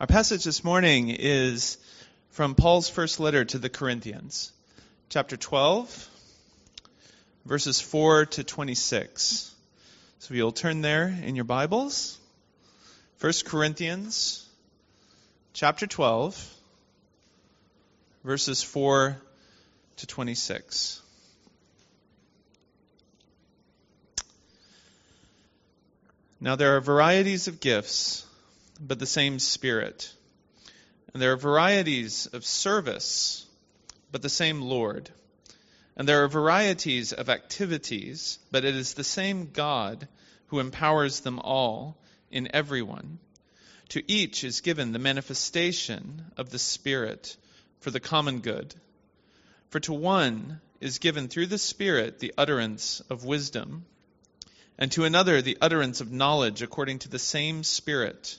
Our passage this morning is from Paul's first letter to the Corinthians, chapter 12, verses 4 to 26. So you'll turn there in your Bibles. 1 Corinthians, chapter 12, verses 4 to 26. Now there are varieties of gifts, but the same Spirit. And there are varieties of service, but the same Lord. And there are varieties of activities, but it is the same God who empowers them all in everyone. To each is given the manifestation of the Spirit for the common good. For to one is given through the Spirit the utterance of wisdom, and to another the utterance of knowledge according to the same Spirit.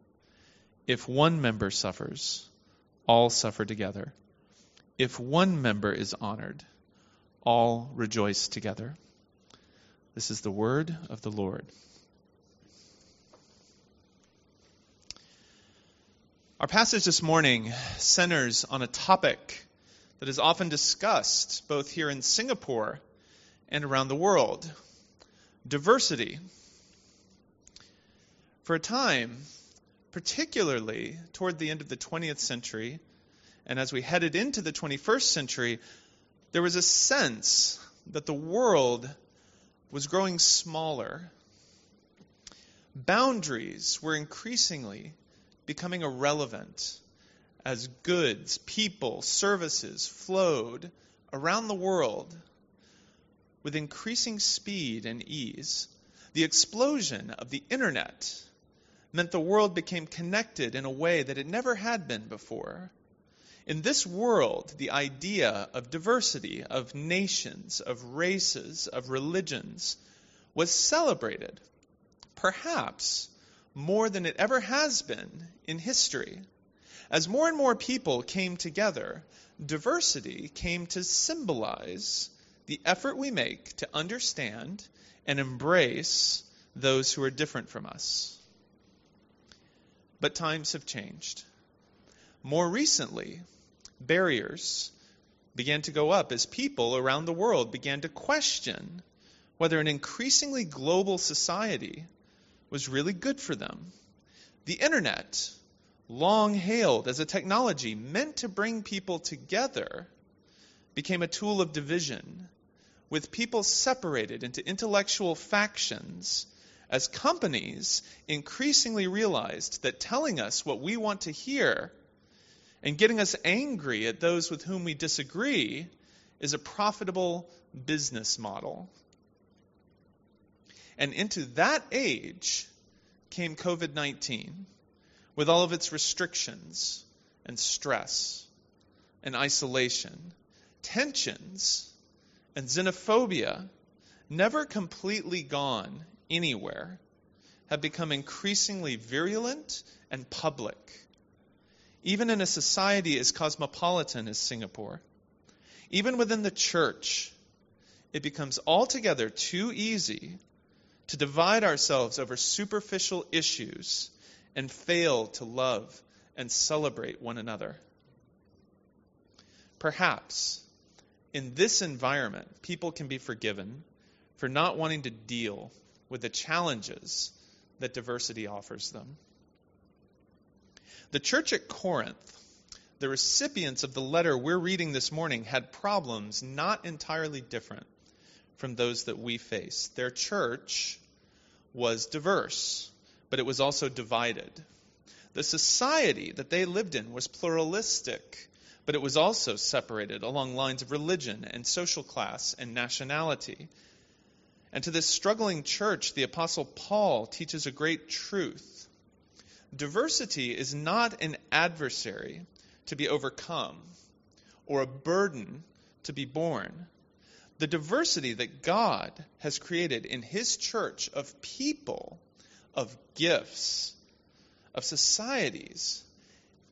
If one member suffers, all suffer together. If one member is honored, all rejoice together. This is the word of the Lord. Our passage this morning centers on a topic that is often discussed both here in Singapore and around the world: diversity. For a time, particularly toward the end of the 20th century, and as we headed into the 21st century, there was a sense that the world was growing smaller. Boundaries were increasingly becoming irrelevant as goods, people, services flowed around the world with increasing speed and ease. The explosion of the internet meant the world became connected in a way that it never had been before. In this world, the idea of diversity, of nations, of races, of religions, was celebrated, perhaps more than it ever has been in history. As more and more people came together, diversity came to symbolize the effort we make to understand and embrace those who are different from us. But times have changed. More recently, barriers began to go up as people around the world began to question whether an increasingly global society was really good for them. The internet, long hailed as a technology meant to bring people together, became a tool of division, with people separated into intellectual factions as companies increasingly realized that telling us what we want to hear and getting us angry at those with whom we disagree is a profitable business model. And into that age came COVID-19, with all of its restrictions and stress and isolation, tensions and xenophobia, never completely gone anywhere, have become increasingly virulent and public, even in a society as cosmopolitan as Singapore. Even within the church, it becomes altogether too easy to divide ourselves over superficial issues and fail to love and celebrate one another. Perhaps in this environment, people can be forgiven for not wanting to deal with the challenges that diversity offers them. The church at Corinth, the recipients of the letter we're reading this morning, had problems not entirely different from those that we face. Their church was diverse, but it was also divided. The society that they lived in was pluralistic, but it was also separated along lines of religion and social class and nationality. And to this struggling church, the Apostle Paul teaches a great truth. Diversity is not an adversary to be overcome or a burden to be borne. The diversity that God has created in His church of people, of gifts, of societies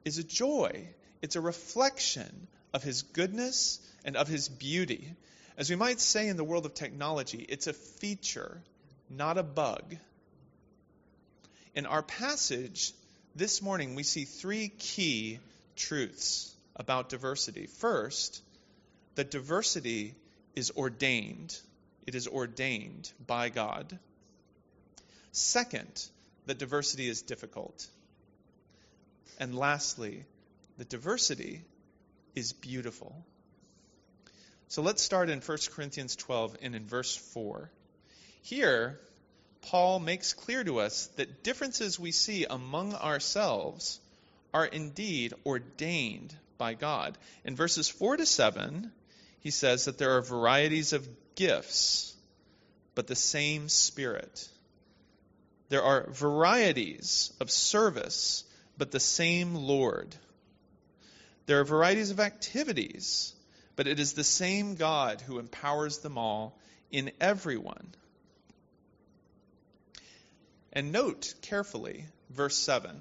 is a joy. It's a reflection of His goodness and of His beauty. As we might say in the world of technology, it's a feature, not a bug. In our passage this morning, we see three key truths about diversity. First, that diversity is ordained. It is ordained by God. Second, that diversity is difficult. And lastly, that diversity is beautiful. So let's start in 1 Corinthians 12 and in verse 4. Here, Paul makes clear to us that differences we see among ourselves are indeed ordained by God. In verses 4 to 7, he says that there are varieties of gifts, but the same Spirit. There are varieties of service, but the same Lord. There are varieties of activities, but it is the same God who empowers them all in everyone. And note carefully verse 7.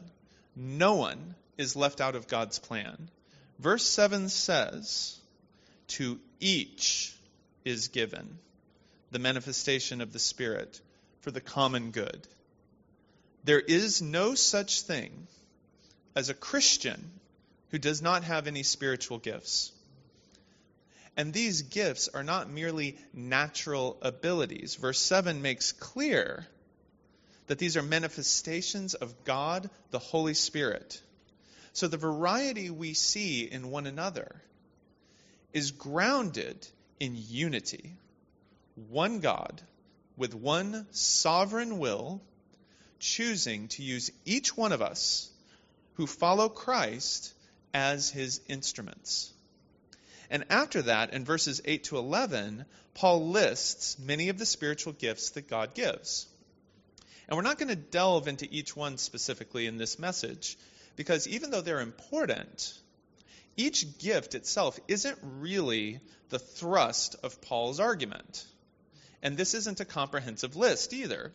No one is left out of God's plan. Verse 7 says, to each is given the manifestation of the Spirit for the common good. There is no such thing as a Christian who does not have any spiritual gifts. And these gifts are not merely natural abilities. Verse 7 makes clear that these are manifestations of God, the Holy Spirit. So the variety we see in one another is grounded in unity. One God with one sovereign will, choosing to use each one of us who follow Christ as His instruments. And after that, in verses 8 to 11, Paul lists many of the spiritual gifts that God gives. And we're not going to delve into each one specifically in this message, because even though they're important, each gift itself isn't really the thrust of Paul's argument. And this isn't a comprehensive list either.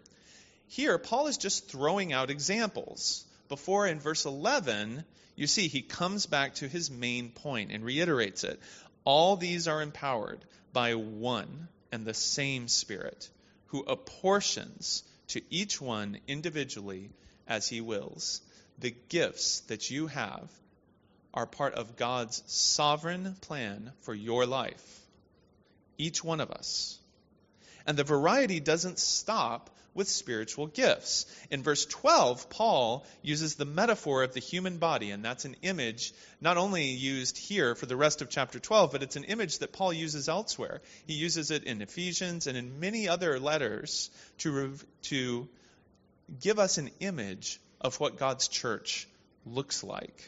Here, Paul is just throwing out examples. Before in verse 11, you see he comes back to his main point and reiterates it. All these are empowered by one and the same Spirit, who apportions to each one individually as He wills. The gifts that you have are part of God's sovereign plan for your life. Each one of us. And the variety doesn't stop with spiritual gifts. In verse 12, Paul uses the metaphor of the human body, and that's an image not only used here for the rest of chapter 12, but it's an image that Paul uses elsewhere. He uses it in Ephesians and in many other letters to give us an image of what God's church looks like.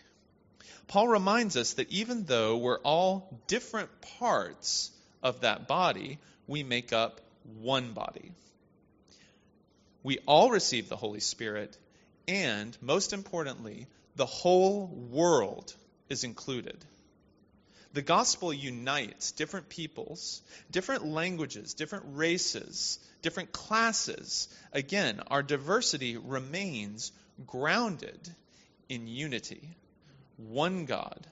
Paul reminds us that even though we're all different parts of that body, we make up one body. We all receive the Holy Spirit, and most importantly, the whole world is included. The gospel unites different peoples, different languages, different races, different classes. Again, our diversity remains grounded in unity. One God,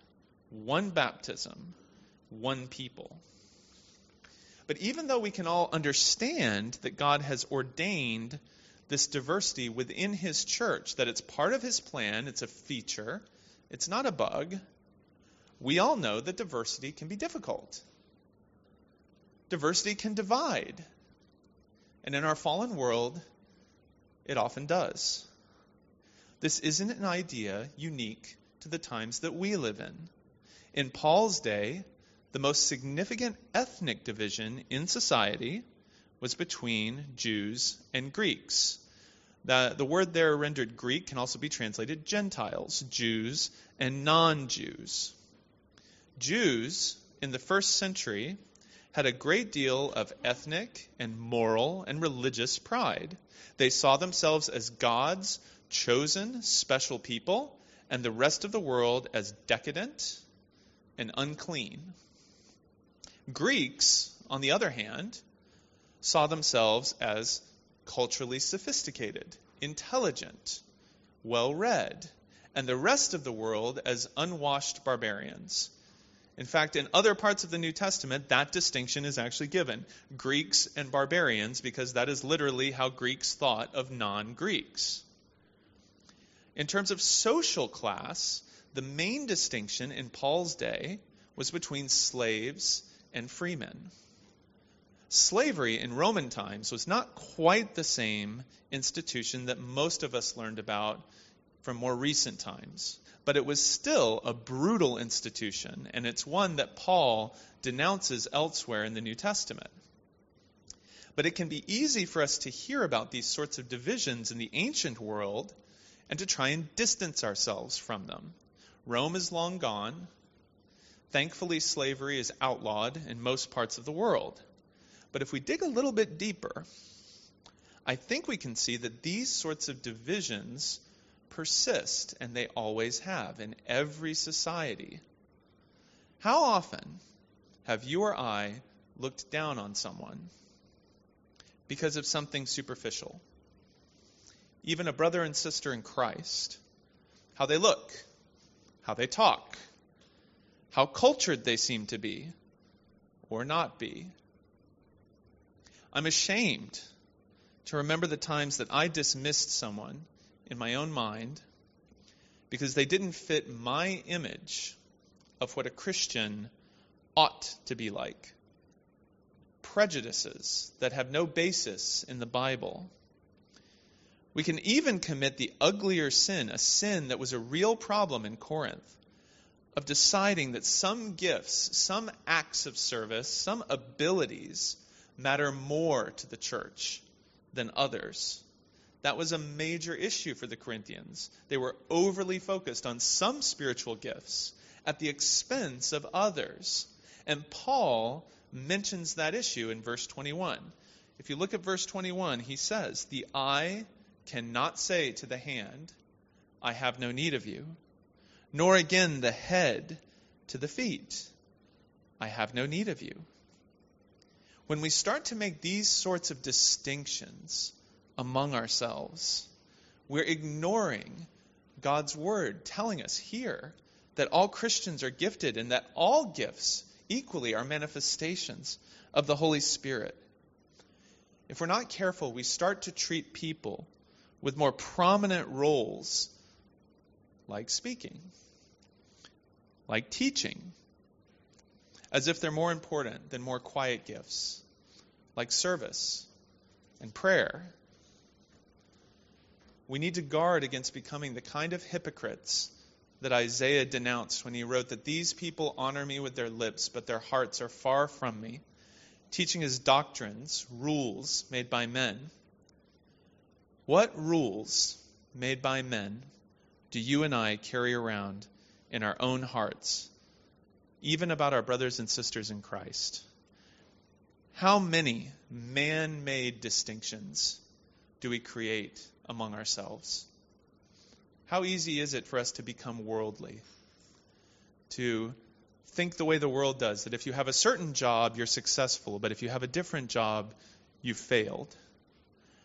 one baptism, one people. But even though we can all understand that God has ordained this diversity within his church, that it's part of his plan, it's a feature, it's not a bug, we all know that diversity can be difficult. Diversity can divide. And in our fallen world, it often does. This isn't an idea unique to the times that we live in. In Paul's day, the most significant ethnic division in society was between Jews and Greeks. The word there rendered Greek can also be translated Gentiles, Jews and non-Jews. Jews in the first century had a great deal of ethnic and moral and religious pride. They saw themselves as God's chosen special people and the rest of the world as decadent and unclean. Greeks, on the other hand, saw themselves as culturally sophisticated, intelligent, well-read, and the rest of the world as unwashed barbarians. In fact, in other parts of the New Testament, that distinction is actually given, Greeks and barbarians, because that is literally how Greeks thought of non-Greeks. In terms of social class, the main distinction in Paul's day was between slaves and freemen. Slavery in Roman times was not quite the same institution that most of us learned about from more recent times, but it was still a brutal institution, and it's one that Paul denounces elsewhere in the New Testament. But it can be easy for us to hear about these sorts of divisions in the ancient world and to try and distance ourselves from them. Rome is long gone. Thankfully, slavery is outlawed in most parts of the world. But if we dig a little bit deeper, I think we can see that these sorts of divisions persist, and they always have, in every society. How often have you or I looked down on someone because of something superficial? Even a brother and sister in Christ. How they look, how they talk, how cultured they seem to be or not be. I'm ashamed to remember the times that I dismissed someone in my own mind because they didn't fit my image of what a Christian ought to be like. Prejudices that have no basis in the Bible. We can even commit the uglier sin, a sin that was a real problem in Corinth, of deciding that some gifts, some acts of service, some abilities matter more to the church than others. That was a major issue for the Corinthians. They were overly focused on some spiritual gifts at the expense of others. And Paul mentions that issue in verse 21. If you look at verse 21, he says, "The eye cannot say to the hand, I have no need of you, nor again the head to the feet, I have no need of you." When we start to make these sorts of distinctions among ourselves, we're ignoring God's word telling us here that all Christians are gifted and that all gifts equally are manifestations of the Holy Spirit. If we're not careful, we start to treat people with more prominent roles like speaking, like teaching, as if they're more important than more quiet gifts, like service and prayer. We need to guard against becoming the kind of hypocrites that Isaiah denounced when he wrote that these people honor me with their lips, but their hearts are far from me, teaching as doctrines, rules made by men. What rules made by men do you and I carry around in our own hearts, even about our brothers and sisters in Christ? How many man-made distinctions do we create among ourselves? How easy is it for us to become worldly, to think the way the world does, that if you have a certain job, you're successful, but if you have a different job, you failed?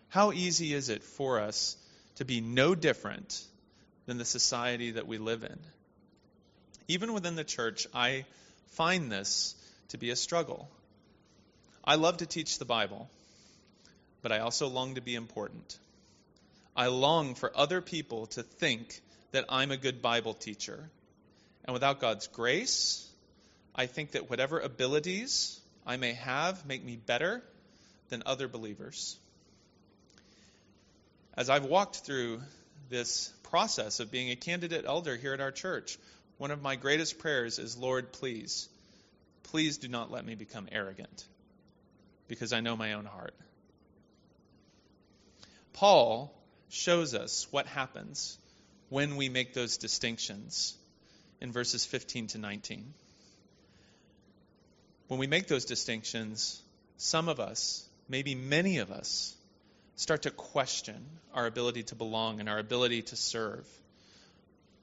How easy is it for us to be no different than the society that we live in? Even within the church, I find this to be a struggle. I love to teach the Bible, but I also long to be important. I long for other people to think that I'm a good Bible teacher. And without God's grace, I think that whatever abilities I may have make me better than other believers. As I've walked through this process of being a candidate elder here at our church, one of my greatest prayers is, Lord, please do not let me become arrogant, because I know my own heart. Paul shows us what happens when we make those distinctions in verses 15 to 19. When we make those distinctions, some of us, maybe many of us, start to question our ability to belong and our ability to serve.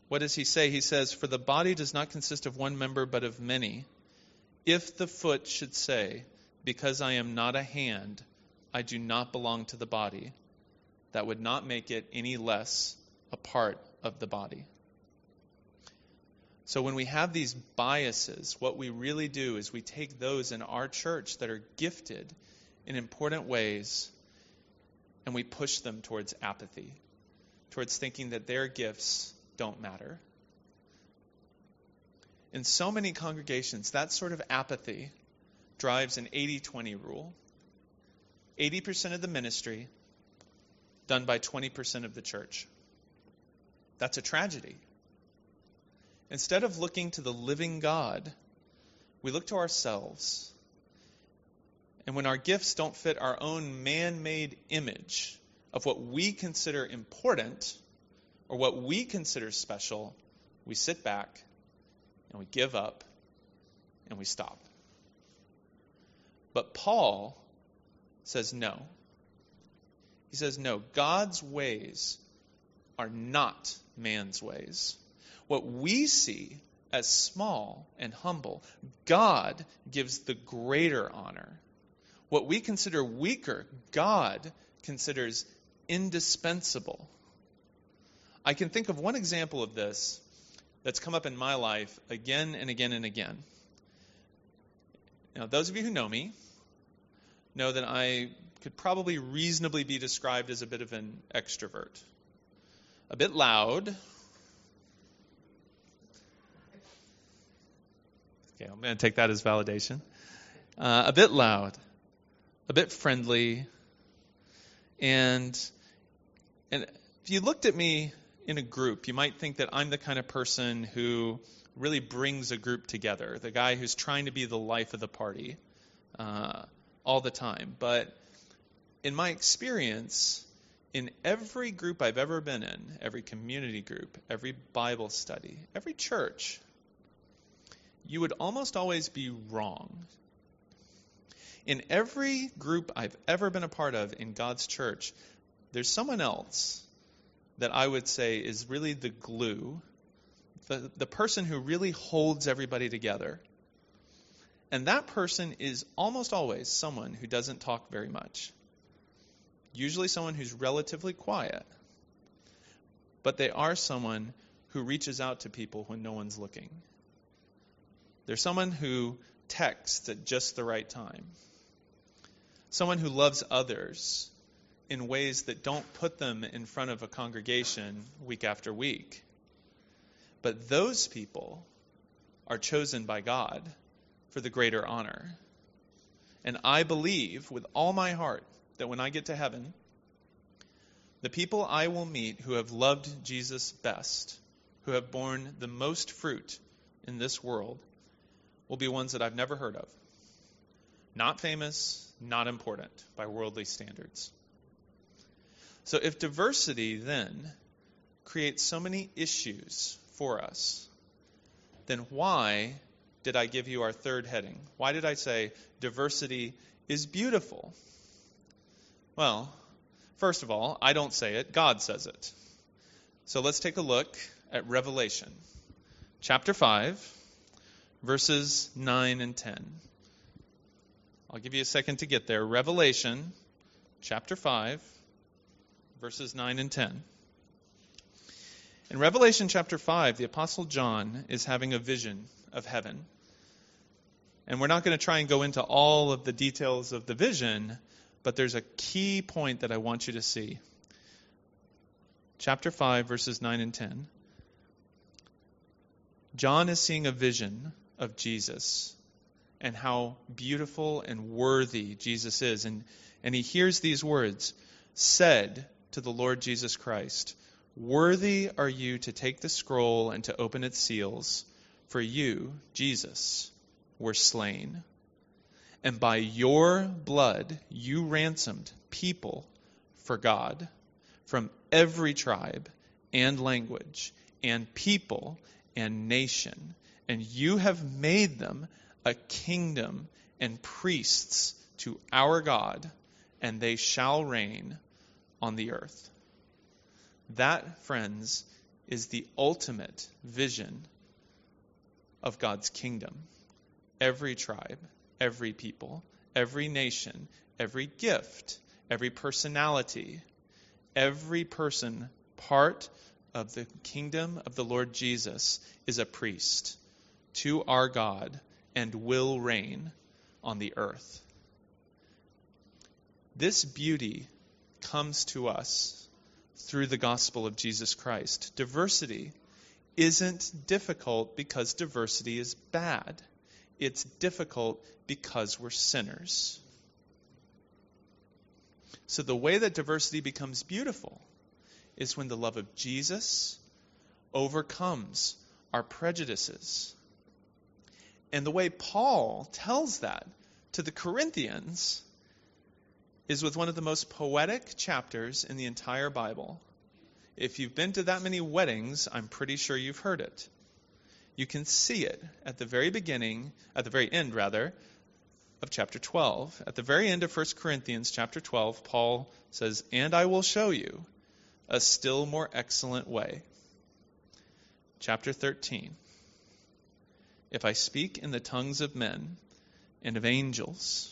What does he say? He says, "For the body does not consist of one member but of many. If the foot should say, because I am not a hand, I do not belong to the body, that would not make it any less a part of the body." So when we have these biases, what we really do is we take those in our church that are gifted in important ways and we push them towards apathy, towards thinking that their gifts don't matter. In so many congregations, that sort of apathy drives an 80-20 rule. 80% of the ministry done by 20% of the church. That's a tragedy. Instead of looking to the living God, we look to ourselves. And when our gifts don't fit our own man-made image of what we consider important or what we consider special, we sit back and we give up and we stop. But Paul says no. He says, no, God's ways are not man's ways. What we see as small and humble, God gives the greater honor. What we consider weaker, God considers indispensable. I can think of one example of this that's come up in my life again and again and again. Now, those of you who know me know that I could probably reasonably be described as a bit of an extrovert. A bit loud. Okay, I'm going to take that as validation. A bit loud. A bit friendly. And if you looked at me in a group, you might think that I'm the kind of person who really brings a group together. The guy who's trying to be the life of the party all the time. But in my experience, in every group I've ever been in, every community group, every Bible study, every church, you would almost always be wrong. In every group I've ever been a part of in God's church, there's someone else that I would say is really the glue, the person who really holds everybody together. And that person is almost always someone who doesn't talk very much. Usually someone who's relatively quiet, but they are someone who reaches out to people when no one's looking. They're someone who texts at just the right time. Someone who loves others in ways that don't put them in front of a congregation week after week. But those people are chosen by God for the greater honor. And I believe with all my heart that when I get to heaven, the people I will meet who have loved Jesus best, who have borne the most fruit in this world, will be ones that I've never heard of. Not famous, not important by worldly standards. So if diversity then creates so many issues for us, then why did I give you our third heading? Why did I say diversity is beautiful? Well, first of all, I don't say it, God says it. So let's take a look at Revelation, chapter 5, verses 9 and 10. I'll give you a second to get there. Revelation, chapter 5, verses 9 and 10. In Revelation chapter 5, the Apostle John is having a vision of heaven. And we're not going to try and go into all of the details of the vision, but there's a key point that I want you to see. Chapter 5, verses 9 and 10. John is seeing a vision of Jesus and how beautiful and worthy Jesus is. And he hears these words, said to the Lord Jesus Christ, "Worthy are you to take the scroll and to open its seals, for you, Jesus, were slain. And by your blood you ransomed people for God from every tribe and language and people and nation. And you have made them a kingdom and priests to our God, and they shall reign on the earth." That, friends, is the ultimate vision of God's kingdom. Every tribe, every people, every nation, every gift, every personality, every person part of the kingdom of the Lord Jesus is a priest to our God and will reign on the earth. This beauty comes to us through the gospel of Jesus Christ. Diversity isn't difficult because diversity is bad. It's difficult because we're sinners. So the way that diversity becomes beautiful is when the love of Jesus overcomes our prejudices. And the way Paul tells that to the Corinthians is with one of the most poetic chapters in the entire Bible. If you've been to that many weddings, I'm pretty sure you've heard it. You can see it at the very beginning, at the very end, rather, of chapter 12. At the very end of 1 Corinthians chapter 12, Paul says, "And I will show you a still more excellent way." Chapter 13. "If I speak in the tongues of men and of angels,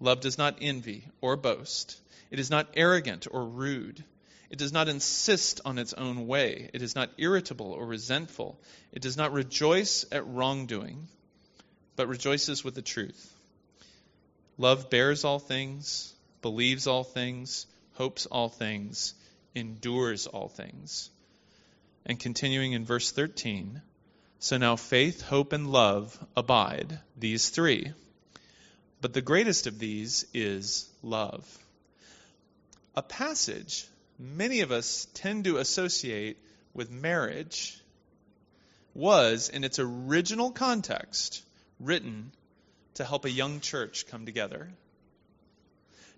Love does not envy or boast. It is not arrogant or rude. It does not insist on its own way. It is not irritable or resentful. It does not rejoice at wrongdoing, but rejoices with the truth. Love bears all things, believes all things, hopes all things, endures all things." And continuing in verse 13, "So now faith, hope, and love abide, these three. But the greatest of these is love." A passage many of us tend to associate with marriage was, in its original context, written to help a young church come together,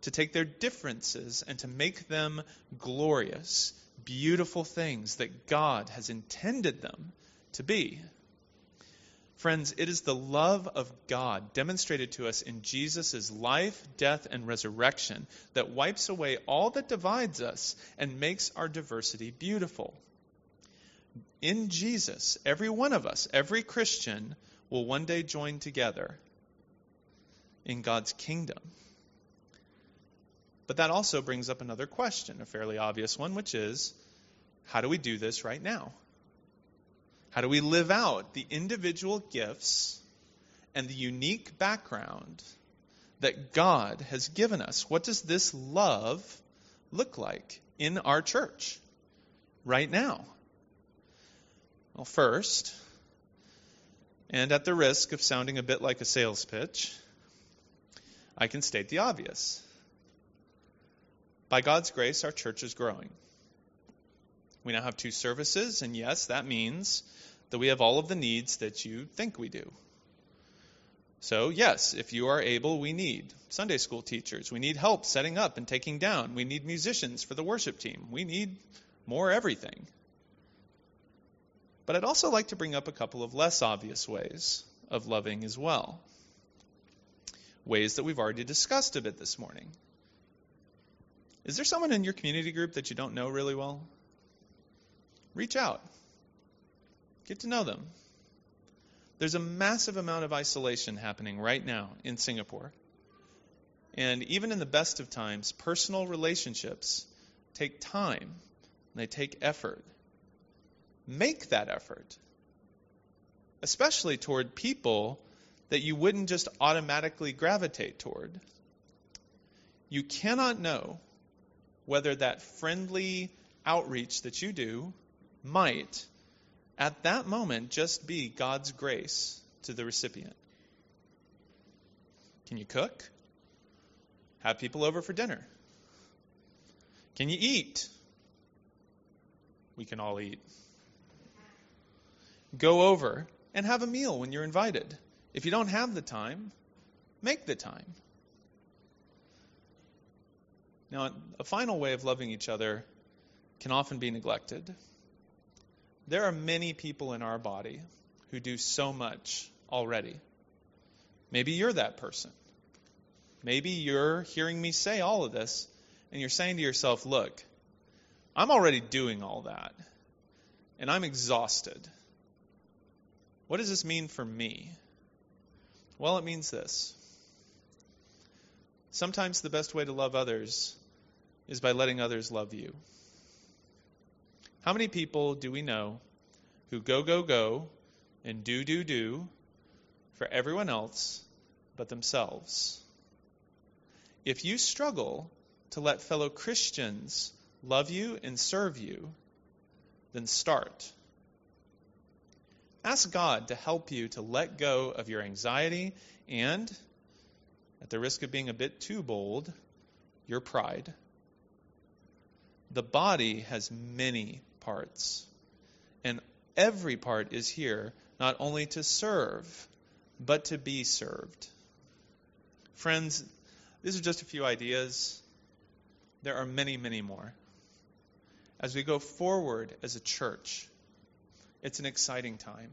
to take their differences and to make them glorious, beautiful things that God has intended them to be. Friends, it is the love of God demonstrated to us in Jesus' life, death, and resurrection that wipes away all that divides us and makes our diversity beautiful. In Jesus, every one of us, every Christian, will one day join together in God's kingdom. But that also brings up another question, a fairly obvious one, which is, how do we do this right now? How do we live out the individual gifts and the unique background that God has given us? What does this love look like in our church right now? Well, first, and at the risk of sounding a bit like a sales pitch, I can state the obvious. By God's grace, our church is growing. We now have 2 services, and yes, that means that we have all of the needs that you think we do. So, yes, if you are able, we need Sunday school teachers. We need help setting up and taking down. We need musicians for the worship team. We need more everything. But I'd also like to bring up a couple of less obvious ways of loving as well. Ways that we've already discussed a bit this morning. Is there someone in your community group that you don't know really well? Reach out. Get to know them. There's a massive amount of isolation happening right now in Singapore. And even in the best of times, personal relationships take time and they take effort. Make that effort, especially toward people that you wouldn't just automatically gravitate toward. You cannot know whether that friendly outreach that you do might, at that moment, just be God's grace to the recipient. Can you cook? Have people over for dinner? Can you eat? We can all eat. Go over and have a meal when you're invited. If you don't have the time, make the time. Now, a final way of loving each other can often be neglected. There are many people in our body who do so much already. Maybe you're that person. Maybe you're hearing me say all of this, and you're saying to yourself, look, I'm already doing all that, and I'm exhausted. What does this mean for me? Well, it means this. Sometimes the best way to love others is by letting others love you. How many people do we know who go, go, and do for everyone else but themselves? If you struggle to let fellow Christians love you and serve you, then start. Ask God to help you to let go of your anxiety and, at the risk of being a bit too bold, your pride. The body has many parts. And every part is here not only to serve, but to be served. Friends, these are just a few ideas. There are many, many more. As we go forward as a church, it's an exciting time.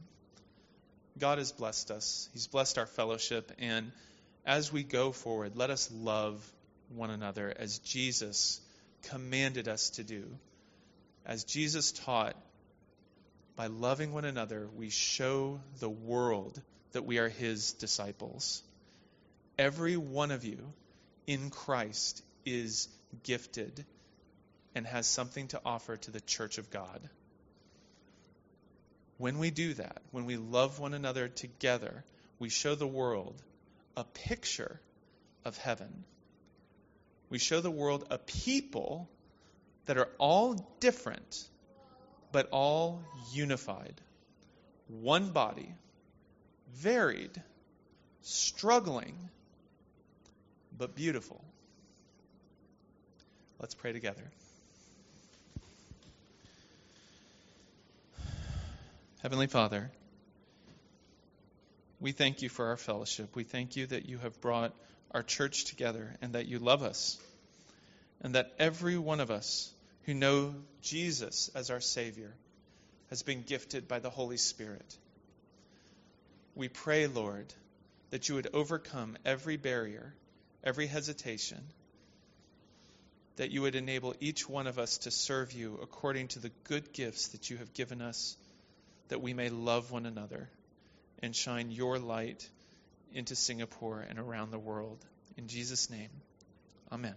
God has blessed us. He's blessed our fellowship. And as we go forward, let us love one another as Jesus commanded us to do. As Jesus taught, by loving one another, we show the world that we are his disciples. Every one of you in Christ is gifted and has something to offer to the church of God. When we do that, when we love one another together, we show the world a picture of heaven. We show the world a people that are all different, but all unified. One body, varied, struggling, but beautiful. Let's pray together. Heavenly Father, we thank you for our fellowship. We thank you that you have brought our church together and that you love us. And that every one of us who know Jesus as our Savior has been gifted by the Holy Spirit. We pray, Lord, that you would overcome every barrier, every hesitation, that you would enable each one of us to serve you according to the good gifts that you have given us, that we may love one another and shine your light into Singapore and around the world. In Jesus' name, amen.